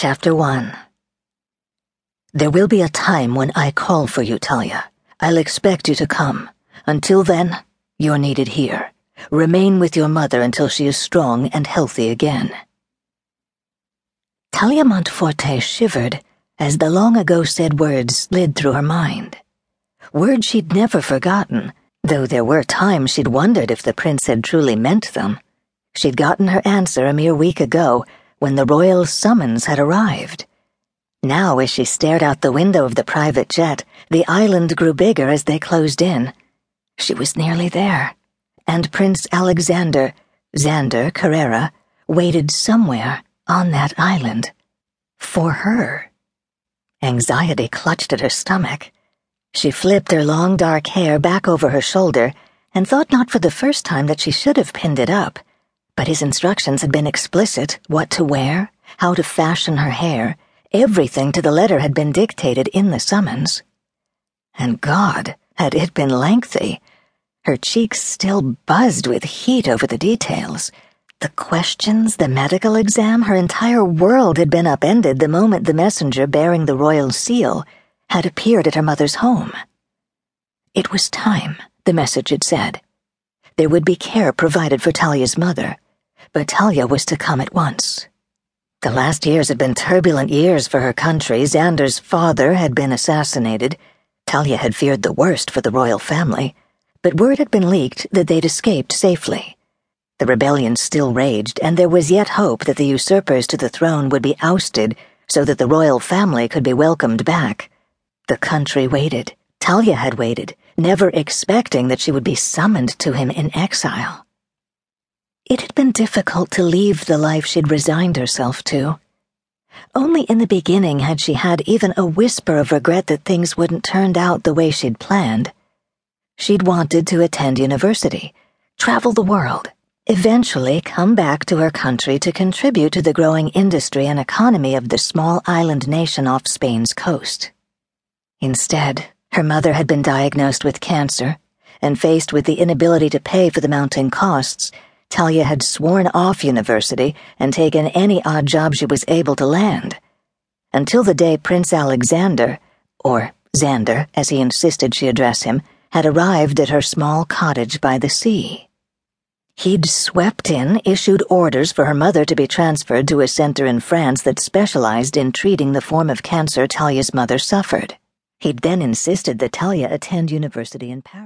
Chapter 1. There will be a time when I call for you, Talia. I'll expect you to come. Until then, you're needed here. Remain with your mother until she is strong and healthy again. Talia Montforte shivered as the long-ago said words slid through her mind. Words she'd never forgotten, though there were times she'd wondered if the prince had truly meant them. She'd gotten her answer a mere week ago when the royal summons had arrived. Now, as she stared out the window of the private jet, the island grew bigger as they closed in. She was nearly there, and Prince Alexander, Xander Carrera, waited somewhere on that island. For her. Anxiety clutched at her stomach. She flipped her long dark hair back over her shoulder and thought not for the first time that she should have pinned it up, but his instructions had been explicit: what to wear, how to fashion her hair. Everything to the letter had been dictated in the summons. And God, had it been lengthy. Her cheeks still buzzed with heat over the details. The questions, the medical exam, her entire world had been upended the moment the messenger bearing the royal seal had appeared at her mother's home. It was time, the message had said. There would be care provided for Talia's mother, but Talia was to come at once. The last years had been turbulent years for her country. Xander's father had been assassinated. Talia had feared the worst for the royal family, but word had been leaked that they'd escaped safely. The rebellion still raged, and there was yet hope that the usurpers to the throne would be ousted so that the royal family could be welcomed back. The country waited. Talia had waited, never expecting that she would be summoned to him in exile. It had been difficult to leave the life she'd resigned herself to. Only in the beginning had she had even a whisper of regret that things wouldn't turn out the way she'd planned. She'd wanted to attend university, travel the world, eventually come back to her country to contribute to the growing industry and economy of the small island nation off Spain's coast. Instead, her mother had been diagnosed with cancer, and faced with the inability to pay for the mounting costs, Talia had sworn off university and taken any odd job she was able to land. Until the day Prince Alexander, or Xander, as he insisted she address him, had arrived at her small cottage by the sea. He'd swept in, issued orders for her mother to be transferred to a center in France that specialized in treating the form of cancer Talia's mother suffered. He'd then insisted that Talia attend university in Paris.